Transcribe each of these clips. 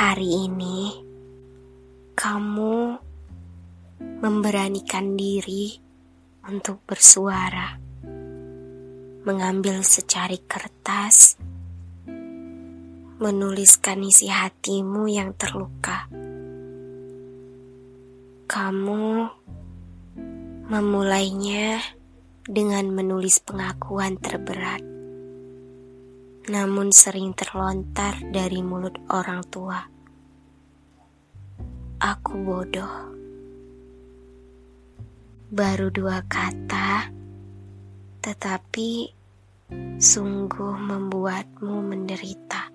Hari ini, kamu memberanikan diri untuk bersuara, mengambil secari kertas, menuliskan isi hatimu yang terluka. Kamu memulainya dengan menulis pengakuan terberat, namun sering terlontar dari mulut orang tua. Aku bodoh. Baru 2 kata, tetapi sungguh membuatmu menderita.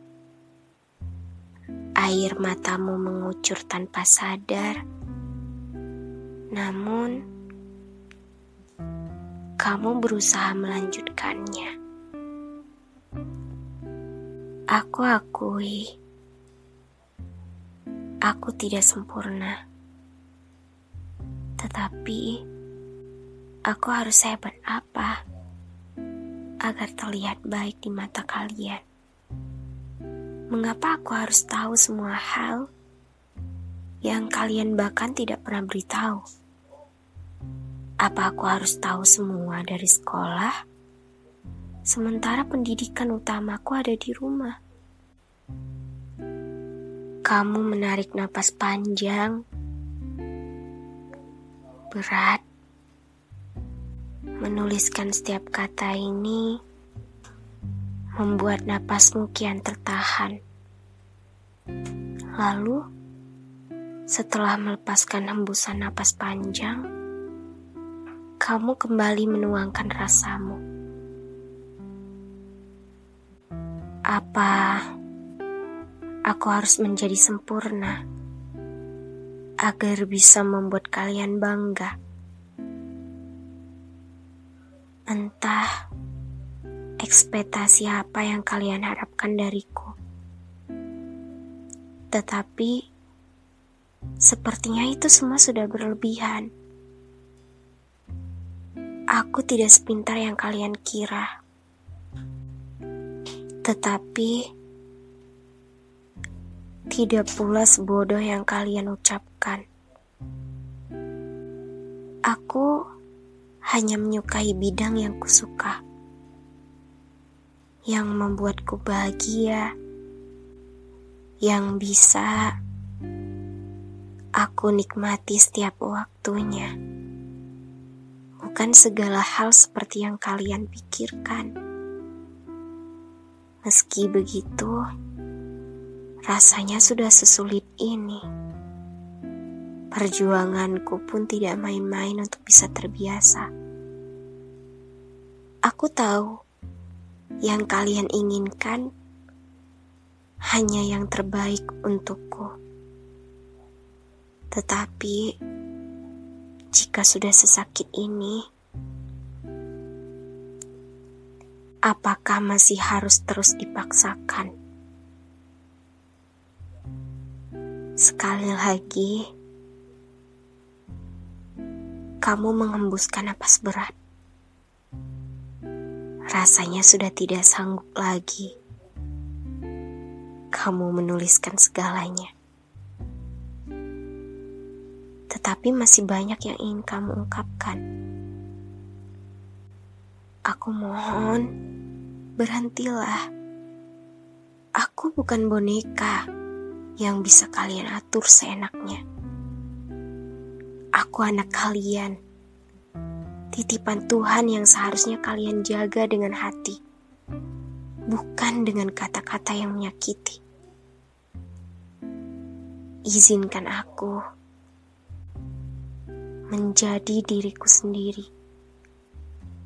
Air matamu mengucur tanpa sadar, namun kamu berusaha melanjutkannya. Aku akui, aku tidak sempurna, tetapi aku harus hebat apa agar terlihat baik di mata kalian? Mengapa aku harus tahu semua hal yang kalian bahkan tidak pernah beritahu? Apa aku harus tahu semua dari sekolah, sementara pendidikan utamaku ada di rumah? Kamu menarik napas panjang, berat, menuliskan setiap kata ini membuat napasmu kian tertahan. Lalu, setelah melepaskan hembusan napas panjang, kamu kembali menuangkan rasamu. Apa aku harus menjadi sempurna agar bisa membuat kalian bangga? Entah ekspektasi apa yang kalian harapkan dariku, tetapi sepertinya itu semua sudah berlebihan. Aku tidak sepintar yang kalian kira, tetapi tidak pula sebodoh yang kalian ucapkan. Aku hanya menyukai bidang yang kusuka, yang membuatku bahagia, yang bisa aku nikmati setiap waktunya. Bukan segala hal seperti yang kalian pikirkan. Meski begitu, rasanya sudah sesulit ini. Perjuanganku pun tidak main-main untuk bisa terbiasa. Aku tahu yang kalian inginkan hanya yang terbaik untukku. Tetapi jika sudah sesakit ini, apakah masih harus terus dipaksakan? Sekali lagi, kamu menghembuskan napas berat. Rasanya sudah tidak sanggup lagi. Kamu menuliskan segalanya. Tetapi masih banyak yang ingin kamu ungkapkan. Aku mohon, berhentilah. Aku bukan boneka yang bisa kalian atur seenaknya. Aku anak kalian, titipan Tuhan yang seharusnya kalian jaga dengan hati, bukan dengan kata-kata yang menyakiti. Izinkan aku menjadi diriku sendiri,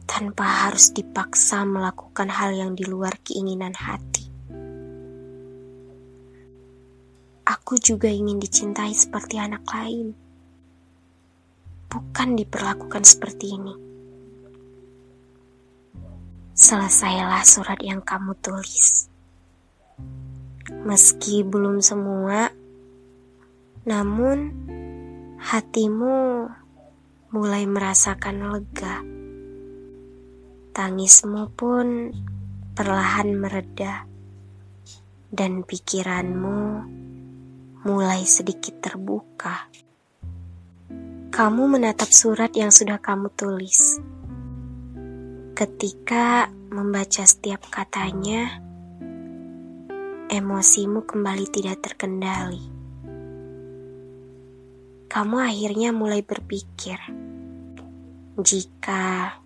tanpa harus dipaksa melakukan hal yang di luar keinginan hati. Aku juga ingin dicintai seperti anak lain, bukan diperlakukan seperti ini. Selesailah surat yang kamu tulis. Meski belum semua, namun hatimu mulai merasakan lega. Tangismu pun perlahan mereda, dan pikiranmu mulai sedikit terbuka. Kamu menatap surat yang sudah kamu tulis. Ketika membaca setiap katanya, emosimu kembali tidak terkendali. Kamu akhirnya mulai berpikir, jika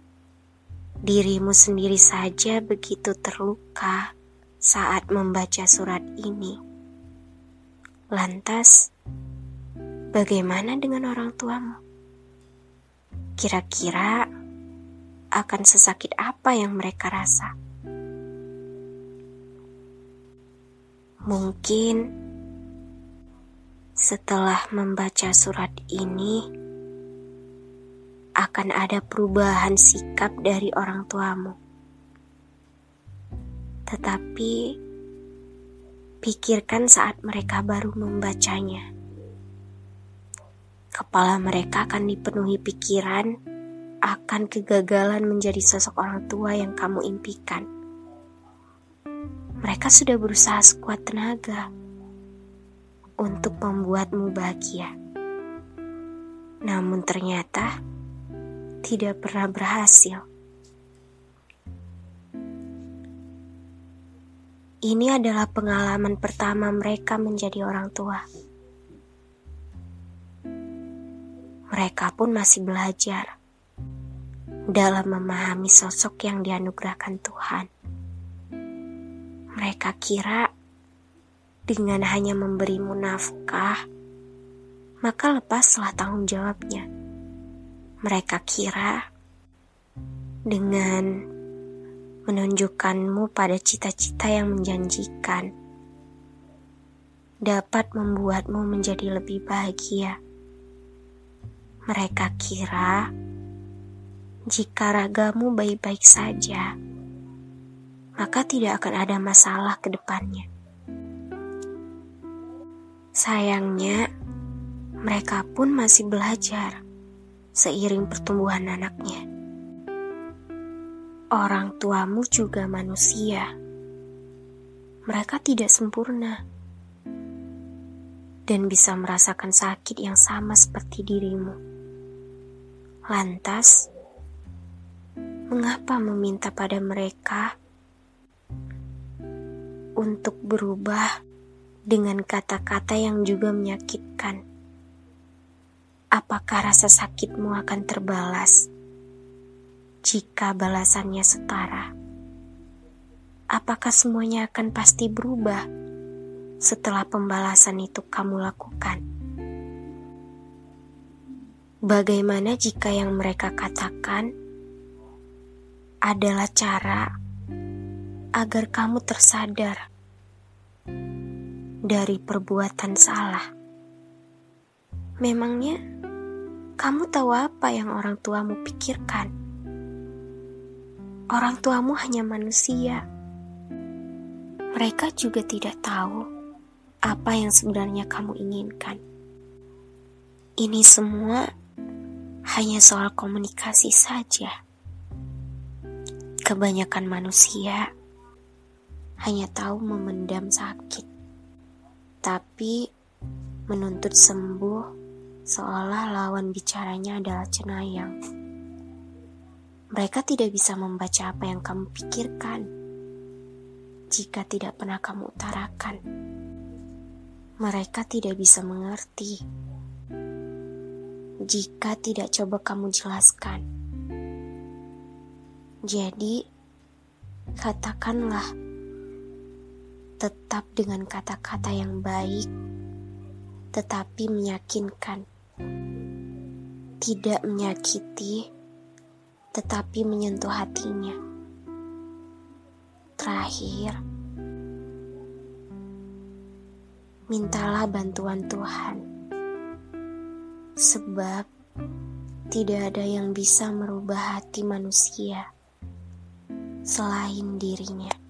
dirimu sendiri saja begitu terluka saat membaca surat ini, lantas bagaimana dengan orang tuamu? Kira-kira akan sesakit apa yang mereka rasa? Mungkin setelah membaca surat ini akan ada perubahan sikap dari orang tuamu. Tetapi, pikirkan saat mereka baru membacanya. Kepala mereka akan dipenuhi pikiran akan kegagalan menjadi sosok orang tua yang kamu impikan. Mereka sudah berusaha sekuat tenaga untuk membuatmu bahagia. Namun ternyata tidak pernah berhasil. Ini adalah pengalaman pertama mereka menjadi orang tua. Mereka pun masih belajar dalam memahami sosok yang dianugerahkan Tuhan. Mereka kira dengan hanya memberimu nafkah, maka lepaslah tanggung jawabnya. Mereka kira dengan menunjukkanmu pada cita-cita yang menjanjikan dapat membuatmu menjadi lebih bahagia. Mereka kira jika ragamu baik-baik saja, maka tidak akan ada masalah ke depannya. Sayangnya, mereka pun masih belajar seiring pertumbuhan anaknya. Orang tuamu juga manusia. Mereka tidak sempurna dan bisa merasakan sakit yang sama seperti dirimu. Lantas, mengapa meminta pada mereka untuk berubah dengan kata-kata yang juga menyakitkan? Apakah rasa sakitmu akan terbalas jika balasannya setara? Apakah semuanya akan pasti berubah setelah pembalasan itu kamu lakukan? Bagaimana jika yang mereka katakan adalah cara agar kamu tersadar dari perbuatan salah? Memangnya kamu tahu apa yang orang tuamu pikirkan? Orang tuamu hanya manusia. Mereka juga tidak tahu apa yang sebenarnya kamu inginkan. Ini semua hanya soal komunikasi saja. Kebanyakan manusia hanya tahu memendam sakit, tapi menuntut sembuh seolah lawan bicaranya adalah cenayang. Mereka tidak bisa membaca apa yang kamu pikirkan jika tidak pernah kamu utarakan. Mereka tidak bisa mengerti jika tidak coba kamu jelaskan. Jadi, katakanlah tetap dengan kata-kata yang baik, tetapi meyakinkan. Tidak menyakiti, tetapi menyentuh hatinya. Terakhir, mintalah bantuan Tuhan, sebab tidak ada yang bisa merubah hati manusia selain dirinya.